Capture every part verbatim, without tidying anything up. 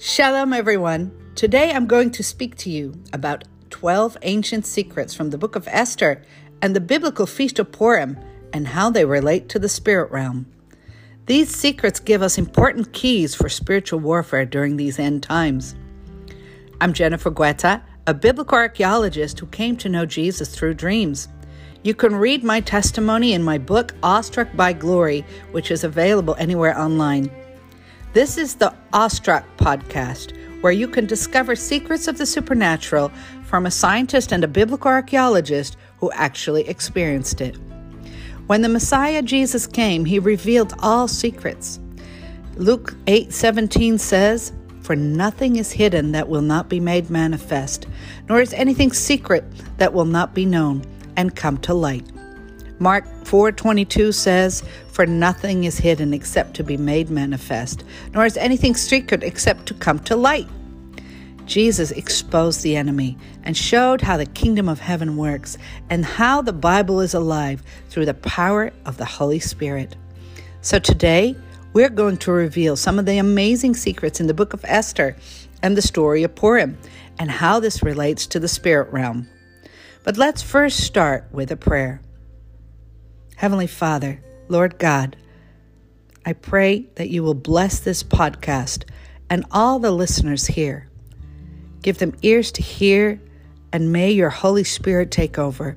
Shalom everyone. Today I'm going to speak to you about twelve ancient secrets from the book of Esther and the biblical Feast of Purim and how they relate to the spirit realm. These secrets give us important keys for spiritual warfare during these end times. I'm Jennifer Guetta, a biblical archaeologist who came to know Jesus through dreams. You can read my testimony in my book, Awestruck by Glory, which is available anywhere online. This is the Awestruck podcast, where you can discover secrets of the supernatural from a scientist and a biblical archaeologist who actually experienced it. When the Messiah Jesus came, he revealed all secrets. Luke eight seventeen says, "For nothing is hidden that will not be made manifest, nor is anything secret that will not be known and come to light." Mark four twenty-two says, "For nothing is hidden except to be made manifest, nor is anything secret except to come to light." Jesus exposed the enemy and showed how the kingdom of heaven works and how the Bible is alive through the power of the Holy Spirit. So today, we're going to reveal some of the amazing secrets in the book of Esther and the story of Purim and how this relates to the spirit realm. But let's first start with a prayer. Heavenly Father, Lord God, I pray that you will bless this podcast and all the listeners here. Give them ears to hear, and may your Holy Spirit take over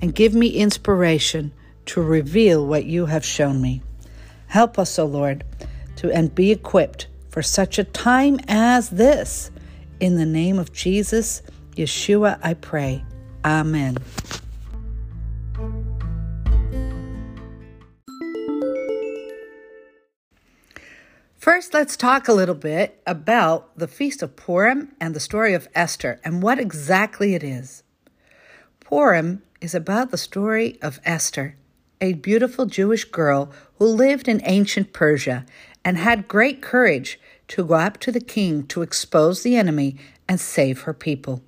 and give me inspiration to reveal what you have shown me. Help us, O Lord, to and be equipped for such a time as this. In the name of Jesus, Yeshua, I pray. Amen. First, let's talk a little bit about the Feast of Purim and the story of Esther and what exactly it is. Purim is about the story of Esther, a beautiful Jewish girl who lived in ancient Persia and had great courage to go up to the king to expose the enemy and save her people.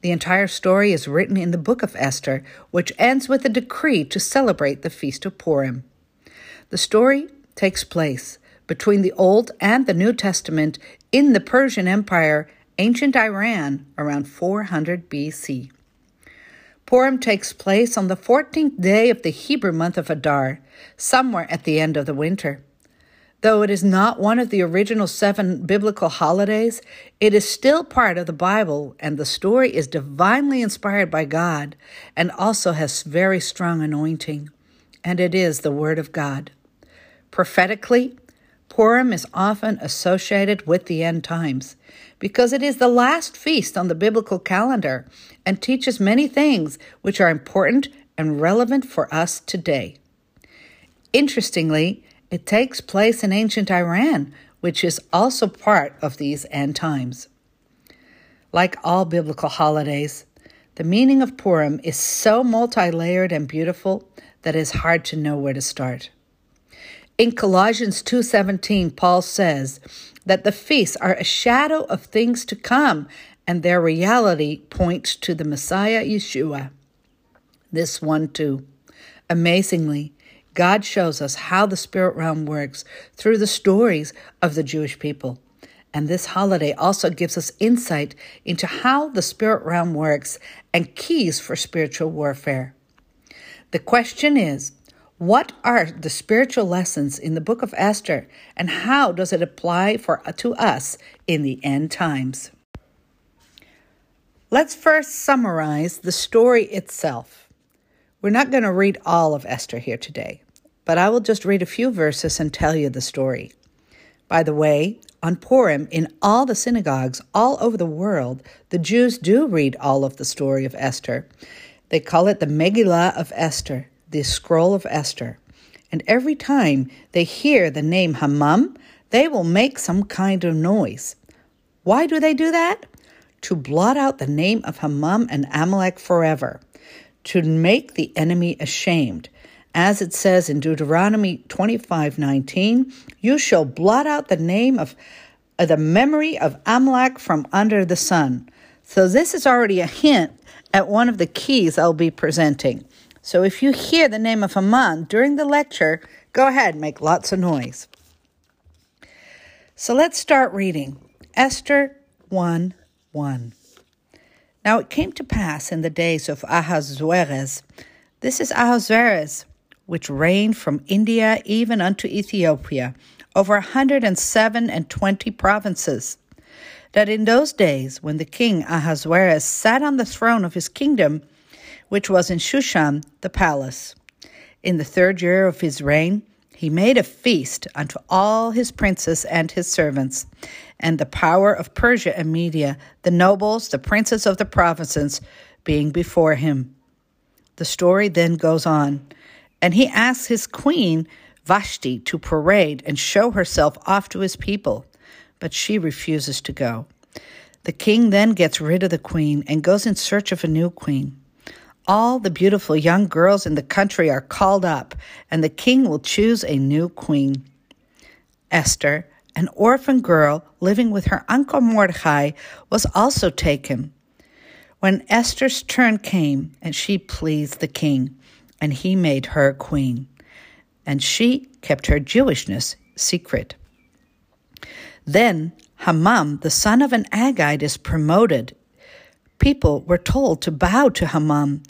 The entire story is written in the book of Esther, which ends with a decree to celebrate the Feast of Purim. The story takes place between the Old and the New Testament in the Persian Empire, ancient Iran, around four hundred B C. Purim takes place on the fourteenth day of the Hebrew month of Adar, somewhere at the end of the winter. Though it is not one of the original seven biblical holidays, it is still part of the Bible, and the story is divinely inspired by God and also has very strong anointing, and it is the Word of God. Prophetically, Purim is often associated with the end times because it is the last feast on the biblical calendar and teaches many things which are important and relevant for us today. Interestingly, it takes place in ancient Iran, which is also part of these end times. Like all biblical holidays, the meaning of Purim is so multi-layered and beautiful that it's hard to know where to start. In Colossians two seventeen, Paul says that the feasts are a shadow of things to come, and their reality points to the Messiah Yeshua. This one too. Amazingly, God shows us how the spirit realm works through the stories of the Jewish people. And this holiday also gives us insight into how the spirit realm works and keys for spiritual warfare. The question is, what are the spiritual lessons in the book of Esther, and how does it apply for to us in the end times? Let's first summarize the story itself. We're not going to read all of Esther here today, but I will just read a few verses and tell you the story. By the way, on Purim, in all the synagogues all over the world, the Jews do read all of the story of Esther. They call it the Megillah of Esther, the scroll of Esther, and every time they hear the name Haman, they will make some kind of noise. Why do they do that? To blot out the name of Haman and Amalek forever, to make the enemy ashamed. As it says in Deuteronomy twenty-five nineteen, "You shall blot out the name of uh, the memory of Amalek from under the sun." So this is already a hint at one of the keys I'll be presenting. So if you hear the name of Haman during the lecture, go ahead, make lots of noise. So let's start reading. Esther one one. Now it came to pass in the days of Ahasuerus, this is Ahasuerus, which reigned from India even unto Ethiopia, over a hundred and seven and twenty provinces, that in those days when the king Ahasuerus sat on the throne of his kingdom, which was in Shushan the palace, in the third year of his reign, he made a feast unto all his princes and his servants, and the power of Persia and Media, the nobles, the princes of the provinces, being before him. The story then goes on, and he asks his queen Vashti to parade and show herself off to his people, but she refuses to go. The king then gets rid of the queen and goes in search of a new queen. All the beautiful young girls in the country are called up, and the king will choose a new queen. Esther, an orphan girl living with her uncle Mordecai, was also taken. When Esther's turn came, and she pleased the king, and he made her queen, and she kept her Jewishness secret. Then Haman, the son of an Agite, is promoted. People were told to bow to Haman,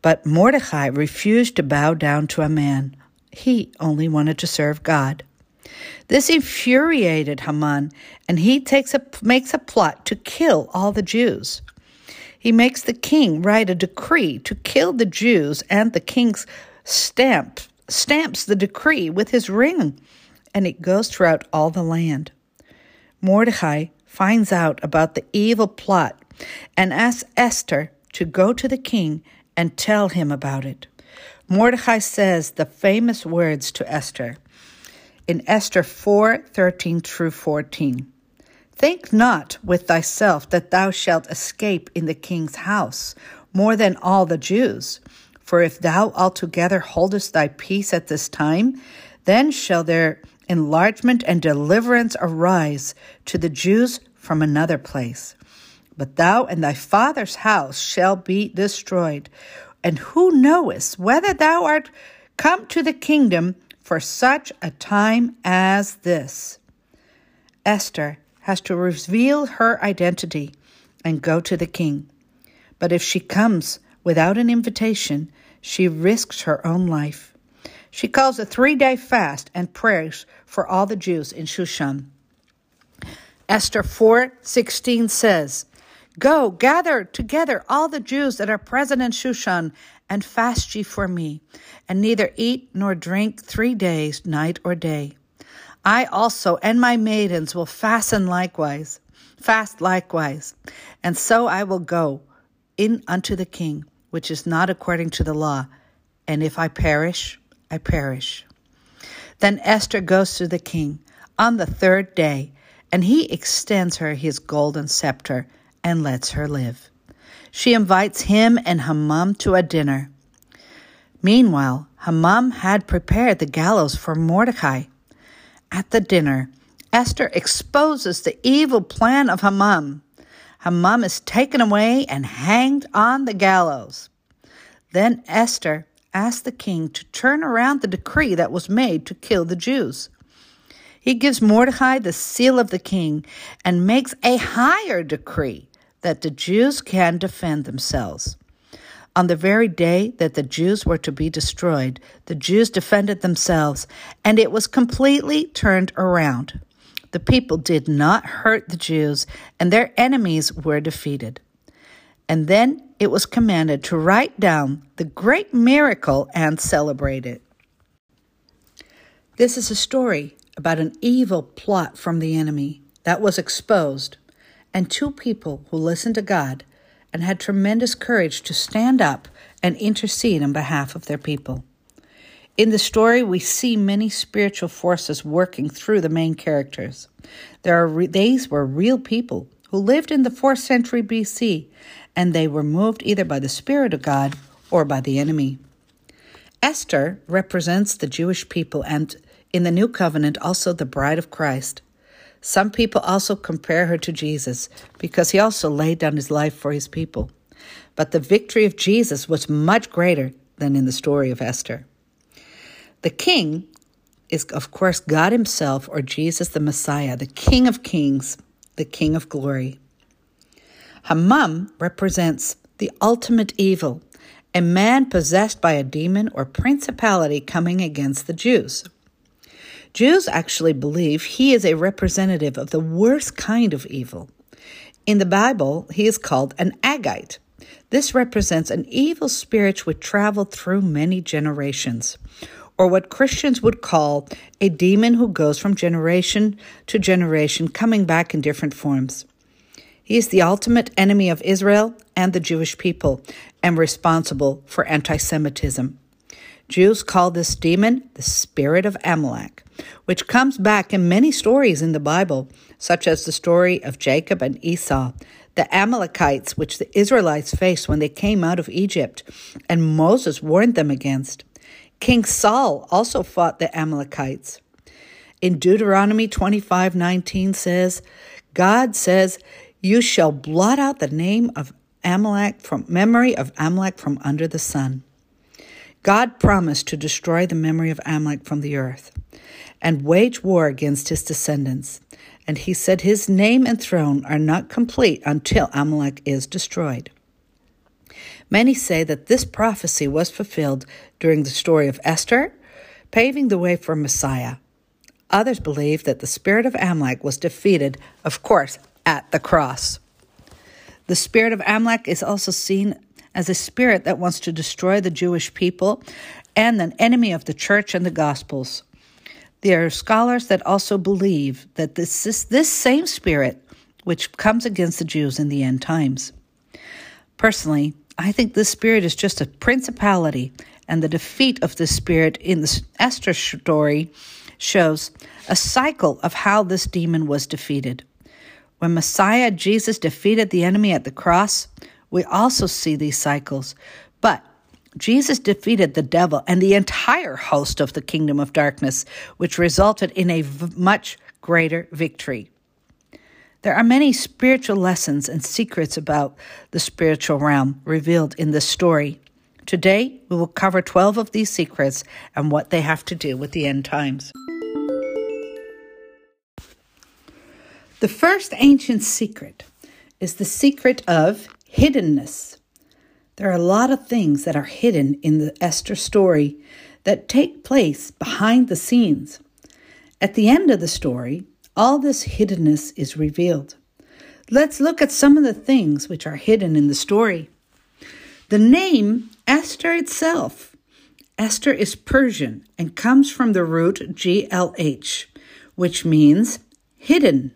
but Mordecai refused to bow down to a man. He only wanted to serve God. This infuriated Haman, and he takes a, makes a plot to kill all the Jews. He makes the king write a decree to kill the Jews, and the king stamp, stamps the decree with his ring, and it goes throughout all the land. Mordecai finds out about the evil plot and asks Esther to go to the king and tell him about it. Mordecai says the famous words to Esther in Esther four thirteen through fourteen. Think not with thyself that thou shalt escape in the king's house more than all the Jews. For if thou altogether holdest thy peace at this time, then shall their enlargement and deliverance arise to the Jews from another place. But thou and thy father's house shall be destroyed. And who knoweth whether thou art come to the kingdom for such a time as this? Esther has to reveal her identity and go to the king. But if she comes without an invitation, she risks her own life. She calls a three-day fast and prayers for all the Jews in Shushan. Esther four sixteen says, Go, gather together all the Jews that are present in Shushan, and fast ye for me, and neither eat nor drink three days, night or day. I also and my maidens will fasten likewise, fast likewise, and so I will go in unto the king, which is not according to the law, and if I perish, I perish. Then Esther goes to the king on the third day, and he extends her his golden scepter, and lets her live. She invites him and Haman to a dinner. Meanwhile, Haman had prepared the gallows for Mordecai. At the dinner, Esther exposes the evil plan of Haman. Haman is taken away and hanged on the gallows. Then Esther asks the king to turn around the decree that was made to kill the Jews. He gives Mordecai the seal of the king and makes a higher decree that the Jews can defend themselves. On the very day that the Jews were to be destroyed, the Jews defended themselves, and it was completely turned around. The people did not hurt the Jews, and their enemies were defeated. And then it was commanded to write down the great miracle and celebrate it. This is a story about an evil plot from the enemy that was exposed, and two people who listened to God and had tremendous courage to stand up and intercede on behalf of their people. In the story, we see many spiritual forces working through the main characters. There are, these were real people who lived in the fourth century B C, and they were moved either by the Spirit of God or by the enemy. Esther represents the Jewish people and in the New Covenant, also the Bride of Christ. Some people also compare her to Jesus because he also laid down his life for his people. But the victory of Jesus was much greater than in the story of Esther. The king is, of course, God himself or Jesus the Messiah, the King of Kings, the King of Glory. Hammam represents the ultimate evil, a man possessed by a demon or principality coming against the Jews. Jews actually believe he is a representative of the worst kind of evil. In the Bible, he is called an Agagite. This represents an evil spirit which traveled through many generations, or what Christians would call a demon who goes from generation to generation, coming back in different forms. He is the ultimate enemy of Israel and the Jewish people, and responsible for anti-Semitism. Jews call this demon the spirit of Amalek, which comes back in many stories in the Bible, such as the story of Jacob and Esau, the Amalekites which the Israelites faced when they came out of Egypt, and Moses warned them against. King Saul also fought the Amalekites. In Deuteronomy twenty-five nineteen says, God says, "You shall blot out the name of Amalek from memory of Amalek from under the sun." God promised to destroy the memory of Amalek from the earth and wage war against his descendants. And he said his name and throne are not complete until Amalek is destroyed. Many say that this prophecy was fulfilled during the story of Esther, paving the way for Messiah. Others believe that the spirit of Amalek was defeated, of course, at the cross. The spirit of Amalek is also seen as a spirit that wants to destroy the Jewish people and an enemy of the church and the Gospels. There are scholars that also believe that this is this same spirit which comes against the Jews in the end times. Personally, I think this spirit is just a principality, and the defeat of this spirit in the Esther story shows a cycle of how this demon was defeated. When Messiah Jesus defeated the enemy at the cross, we also see these cycles, but Jesus defeated the devil and the entire host of the kingdom of darkness, which resulted in a v- much greater victory. There are many spiritual lessons and secrets about the spiritual realm revealed in this story. Today, we will cover twelve of these secrets and what they have to do with the end times. The first ancient secret is the secret of hiddenness. There are a lot of things that are hidden in the Esther story that take place behind the scenes. At the end of the story, all this hiddenness is revealed. Let's look at some of the things which are hidden in the story. The name Esther itself. Esther is Persian and comes from the root G L H, which means hidden.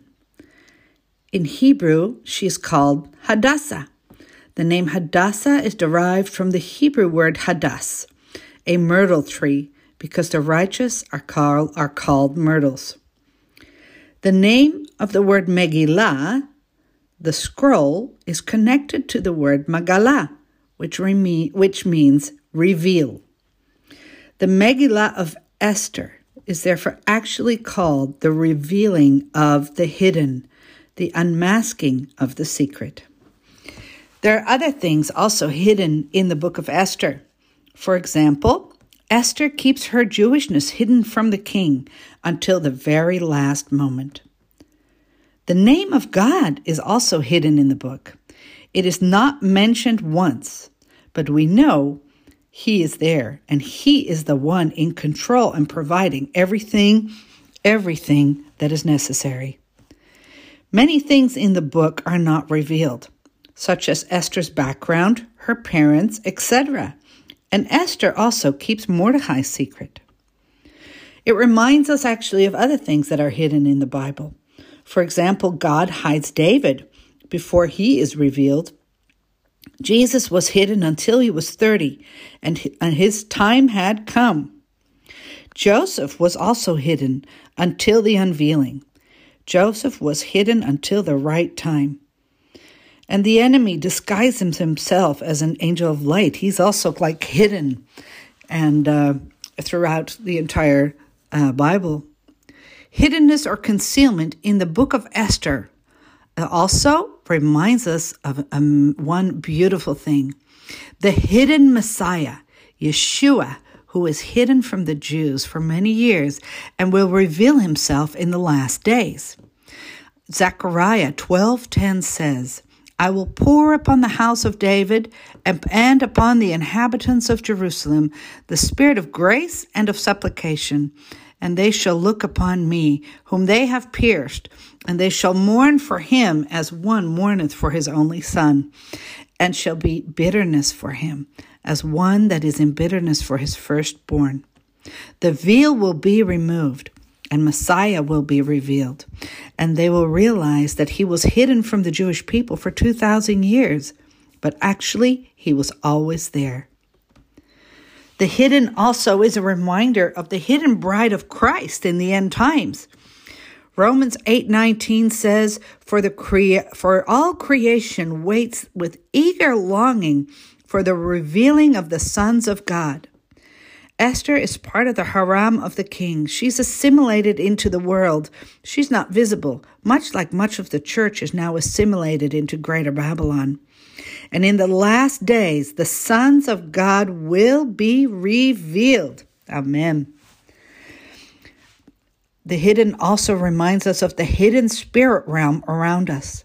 In Hebrew, she is called Hadassah. The name Hadassah is derived from the Hebrew word hadass, a myrtle tree, because the righteous are called, are called myrtles. The name of the word Megillah, the scroll, is connected to the word Magalah, which, reme- which means reveal. The Megillah of Esther is therefore actually called the revealing of the hidden, the unmasking of the secret. There are other things also hidden in the book of Esther. For example, Esther keeps her Jewishness hidden from the king until the very last moment. The name of God is also hidden in the book. It is not mentioned once, but we know he is there, and he is the one in control and providing everything, everything that is necessary. Many things in the book are not revealed, such as Esther's background, her parents, et cetera. And Esther also keeps Mordecai's secret. It reminds us actually of other things that are hidden in the Bible. For example, God hides David before he is revealed. Jesus was hidden until he was thirty, and his time had come. Joseph was also hidden until the unveiling. Joseph was hidden until the right time. And the enemy disguises himself as an angel of light. He's also like hidden and uh, throughout the entire uh, Bible. Hiddenness or concealment in the book of Esther also reminds us of um, one beautiful thing. The hidden Messiah, Yeshua, who is hidden from the Jews for many years and will reveal himself in the last days. Zechariah twelve ten says, I will pour upon the house of David and, and upon the inhabitants of Jerusalem the spirit of grace and of supplication, and they shall look upon me, whom they have pierced, and they shall mourn for him as one mourneth for his only son, and shall be bitterness for him, as one that is in bitterness for his firstborn. The veil will be removed, and Messiah will be revealed, and they will realize that he was hidden from the Jewish people for two thousand years, but actually he was always there. The hidden also is a reminder of the hidden bride of Christ in the end times. Romans eight nineteen says, for the crea- for all creation waits with eager longing for the revealing of the sons of God. Esther is part of the harem of the king. She's assimilated into the world. She's not visible, much like much of the church is now assimilated into Greater Babylon. And in the last days, the sons of God will be revealed. Amen. The hidden also reminds us of the hidden spirit realm around us.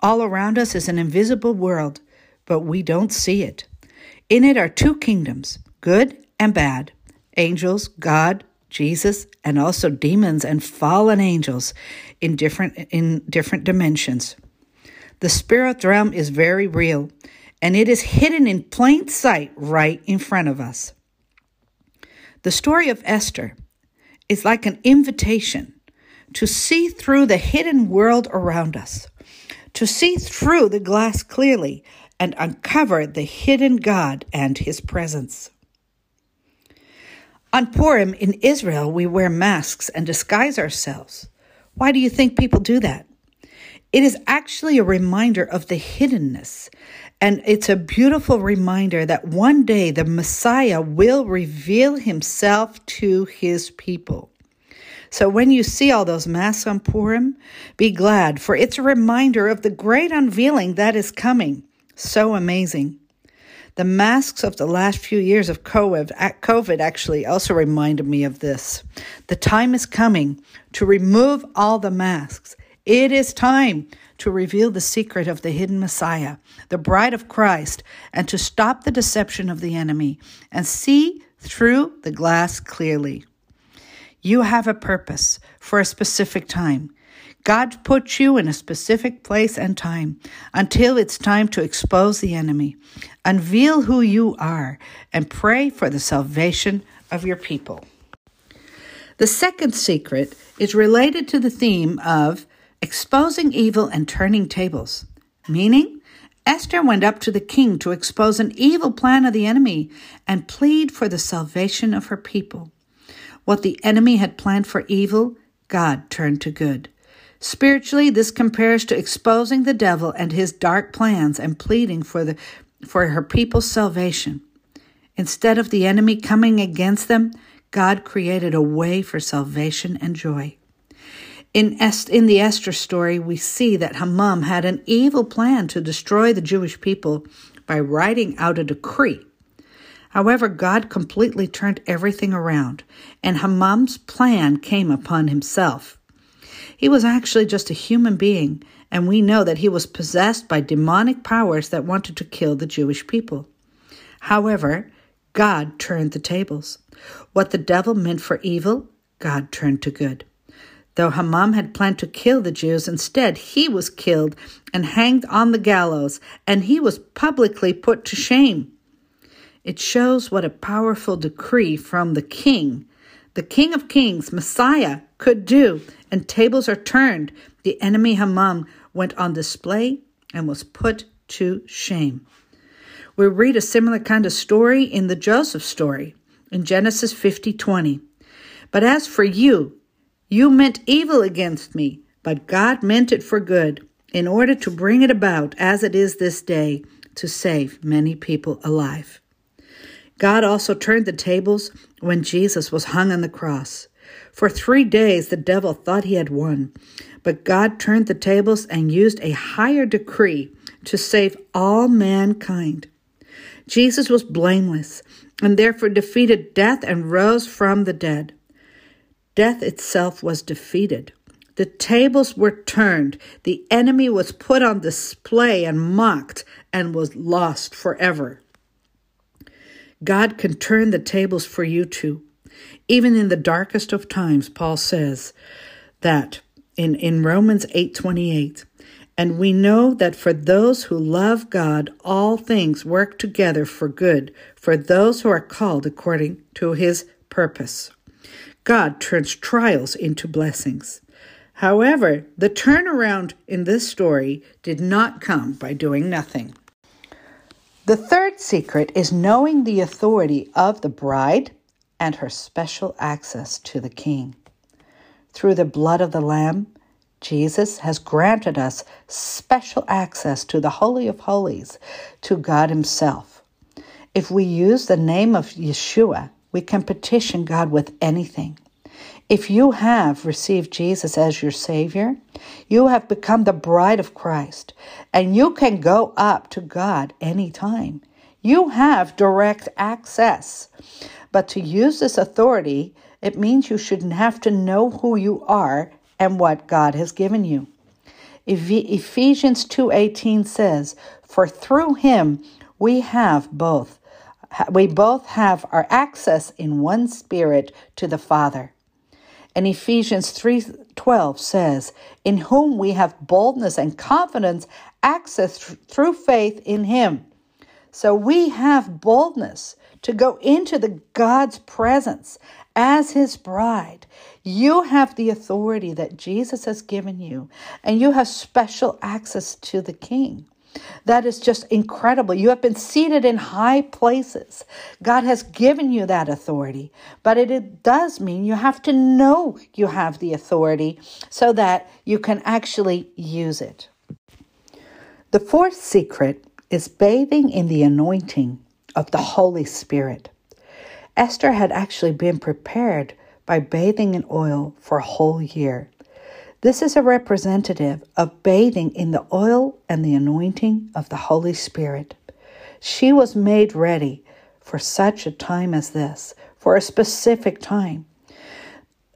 All around us is an invisible world, but we don't see it. In it are two kingdoms, good and bad, angels, God, Jesus, and also demons and fallen angels in different in different dimensions. The spirit realm is very real, and it is hidden in plain sight right in front of us. The story of Esther is like an invitation to see through the hidden world around us, to see through the glass clearly and uncover the hidden God and his presence. On Purim in Israel, we wear masks and disguise ourselves. Why do you think people do that? It is actually a reminder of the hiddenness, and it's a beautiful reminder that one day the Messiah will reveal himself to his people. So when you see all those masks on Purim, be glad, for it's a reminder of the great unveiling that is coming. So amazing. The masks of the last few years of COVID actually also reminded me of this. The time is coming to remove all the masks. It is time to reveal the secret of the hidden Messiah, the bride of Christ, and to stop the deception of the enemy and see through the glass clearly. You have a purpose for a specific time. God put you in a specific place and time until it's time to expose the enemy, unveil who you are, and pray for the salvation of your people. The second secret is related to the theme of exposing evil and turning tables, meaning Esther went up to the king to expose an evil plan of the enemy and plead for the salvation of her people. What the enemy had planned for evil, God turned to good. Spiritually, this compares to exposing the devil and his dark plans and pleading for the for her people's salvation. Instead of the enemy coming against them, God created a way for salvation and joy. In, Est, in the Esther story, we see that Haman had an evil plan to destroy the Jewish people by writing out a decree. However, God completely turned everything around, and Haman's plan came upon himself. He was actually just a human being, and we know that he was possessed by demonic powers that wanted to kill the Jewish people. However, God turned the tables. What the devil meant for evil, God turned to good. Though Haman had planned to kill the Jews, instead he was killed and hanged on the gallows, and he was publicly put to shame. It shows what a powerful decree from the king, the King of Kings, Messiah, could do, and tables are turned. The enemy Haman went on display and was put to shame. We read a similar kind of story in the Joseph story in Genesis fifty twenty. But as for you, you meant evil against me, but God meant it for good, in order to bring it about as it is this day, to save many people alive. God also turned the tables when Jesus was hung on the cross. For three days, the devil thought he had won, but God turned the tables and used a higher decree to save all mankind. Jesus was blameless and therefore defeated death and rose from the dead. Death itself was defeated. The tables were turned. The enemy was put on display and mocked and was lost forever. God can turn the tables for you too. Even in the darkest of times, Paul says that in, in Romans eight twenty-eight, and we know that for those who love God, all things work together for good, for those who are called according to his purpose. God turns trials into blessings. However, the turnaround in this story did not come by doing nothing. The third secret is knowing the authority of the bride and her special access to the King. Through the blood of the Lamb, Jesus has granted us special access to the Holy of Holies, to God himself. If we use the name of Yeshua, we can petition God with anything. If you have received Jesus as your Savior, you have become the bride of Christ, and you can go up to God anytime. You have direct access. But to use this authority, it means you shouldn't have to know who you are and what God has given you. Ephesians two eighteen says, "For through him we have both we both have our access in one spirit to the Father." And Ephesians three twelve says, "In whom we have boldness and confidence access through faith in him." So we have boldness to go into the God's presence as his bride. You have the authority that Jesus has given you, and you have special access to the King. That is just incredible. You have been seated in high places. God has given you that authority, but it, it does mean you have to know you have the authority so that you can actually use it. The fourth secret is bathing in the anointing of the Holy Spirit. Esther had actually been prepared by bathing in oil for a whole year. This is a representative of bathing in the oil and the anointing of the Holy Spirit. She was made ready for such a time as this, for a specific time.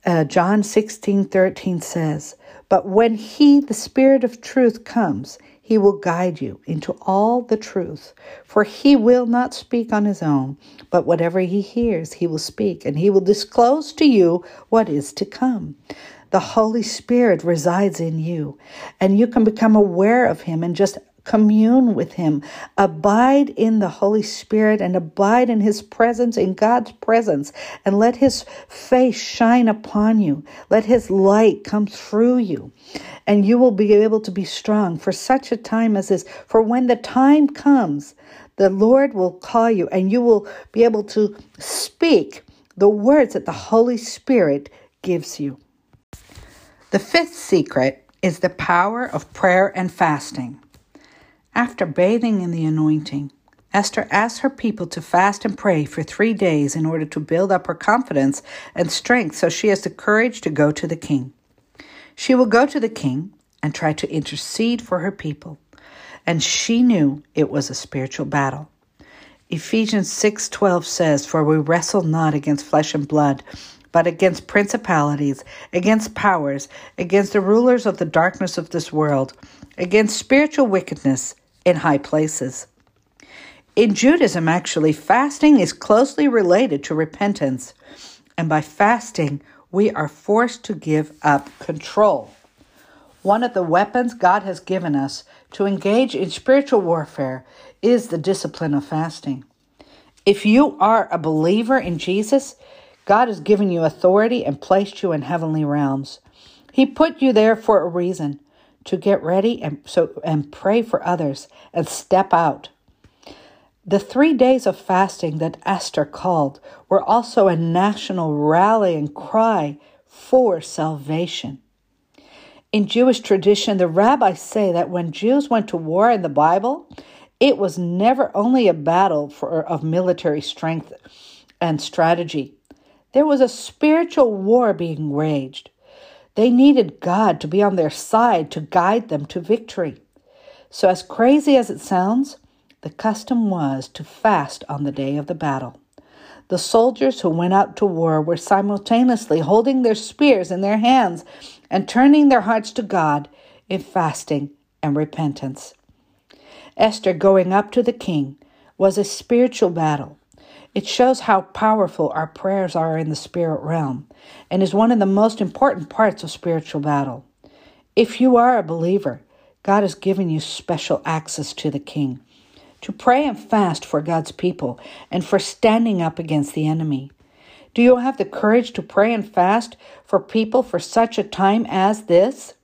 Uh, John sixteen thirteen says, "But when he, the Spirit of truth, comes, he will guide you into all the truth, for he will not speak on his own, but whatever he hears, he will speak, and he will disclose to you what is to come." The Holy Spirit resides in you, and you can become aware of him and just commune with him. Abide in the Holy Spirit and abide in his presence, in God's presence, and let his face shine upon you. Let his light come through you, and you will be able to be strong for such a time as this. For when the time comes, the Lord will call you, and you will be able to speak the words that the Holy Spirit gives you. The fifth secret is the power of prayer and fasting. After bathing in the anointing, Esther asked her people to fast and pray for three days in order to build up her confidence and strength so she has the courage to go to the king. She will go to the king and try to intercede for her people, and she knew it was a spiritual battle. Ephesians six twelve says, "For we wrestle not against flesh and blood, but against principalities, against powers, against the rulers of the darkness of this world, against spiritual wickedness in high places." In Judaism, actually, fasting is closely related to repentance, and by fasting, we are forced to give up control. One of the weapons God has given us to engage in spiritual warfare is the discipline of fasting. If you are a believer in Jesus, God has given you authority and placed you in heavenly realms. He put you there for a reason, to get ready and so and pray for others and step out. The three days of fasting that Esther called were also a national rallying cry for salvation. In Jewish tradition, the rabbis say that when Jews went to war in the Bible, it was never only a battle for, of military strength and strategy. There was a spiritual war being waged. They needed God to be on their side to guide them to victory. So as crazy as it sounds, the custom was to fast on the day of the battle. The soldiers who went out to war were simultaneously holding their spears in their hands and turning their hearts to God in fasting and repentance. Esther going up to the king was a spiritual battle. It shows how powerful our prayers are in the spirit realm and is one of the most important parts of spiritual battle. If you are a believer, God has given you special access to the king, to pray and fast for God's people and for standing up against the enemy. Do you have the courage to pray and fast for people for such a time as this?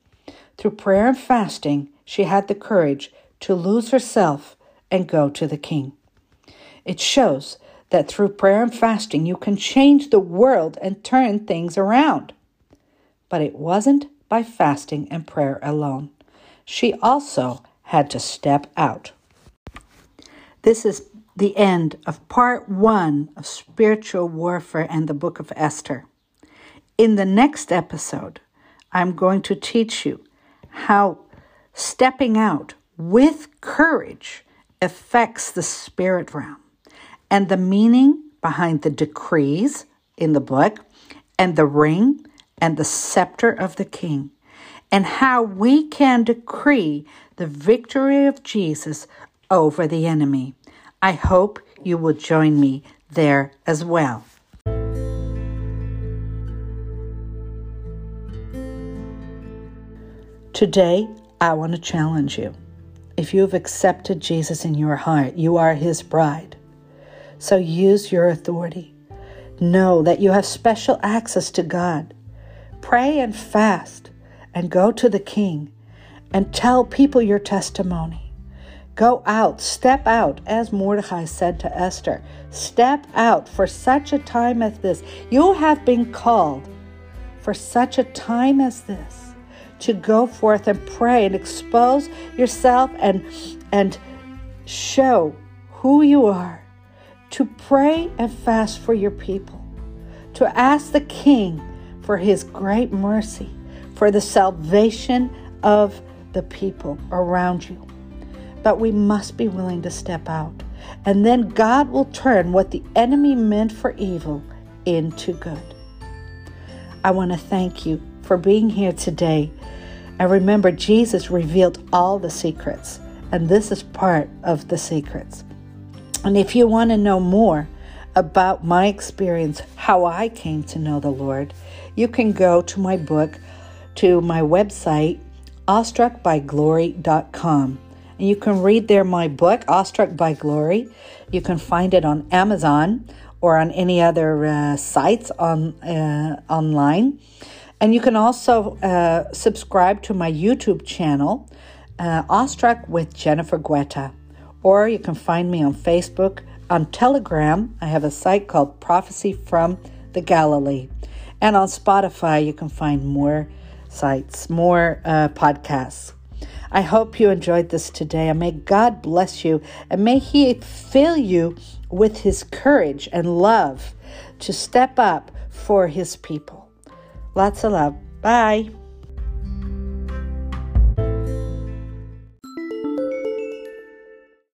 Through prayer and fasting, she had the courage to lose herself and go to the king. It shows that through prayer and fasting, you can change the world and turn things around. But it wasn't by fasting and prayer alone. She also had to step out. This is the end of part one of Spiritual Warfare and the Book of Esther. In the next episode, I'm going to teach you how stepping out with courage affects the spirit realm and the meaning behind the decrees in the book and the ring and the scepter of the king, and how we can decree the victory of Jesus over the enemy. I hope you will join me there as well. Today, I want to challenge you. If you have accepted Jesus in your heart, you are his bride. So use your authority. Know that you have special access to God. Pray and fast and go to the king and tell people your testimony. Go out, step out, as Mordecai said to Esther. Step out for such a time as this. You have been called for such a time as this to go forth and pray and expose yourself and, and show who you are, to pray and fast for your people, to ask the king for his great mercy, for the salvation of the people around you. But we must be willing to step out. And then God will turn what the enemy meant for evil into good. I want to thank you for being here today. And remember, Jesus revealed all the secrets. And this is part of the secrets. And if you want to know more about my experience, how I came to know the Lord, you can go to my book, to my website, awestruck by glory dot com. And you can read there my book, Awestruck by Glory. You can find it on Amazon or on any other uh, sites on uh, online. And you can also uh, subscribe to my YouTube channel, uh, Awestruck with Jennifer Guetta. Or you can find me on Facebook, on Telegram. I have a site called Prophecy from the Galilee. And on Spotify, you can find more sites, more uh, podcasts. I hope you enjoyed this today, and may God bless you, and may he fill you with his courage and love to step up for his people. Lots of love. Bye.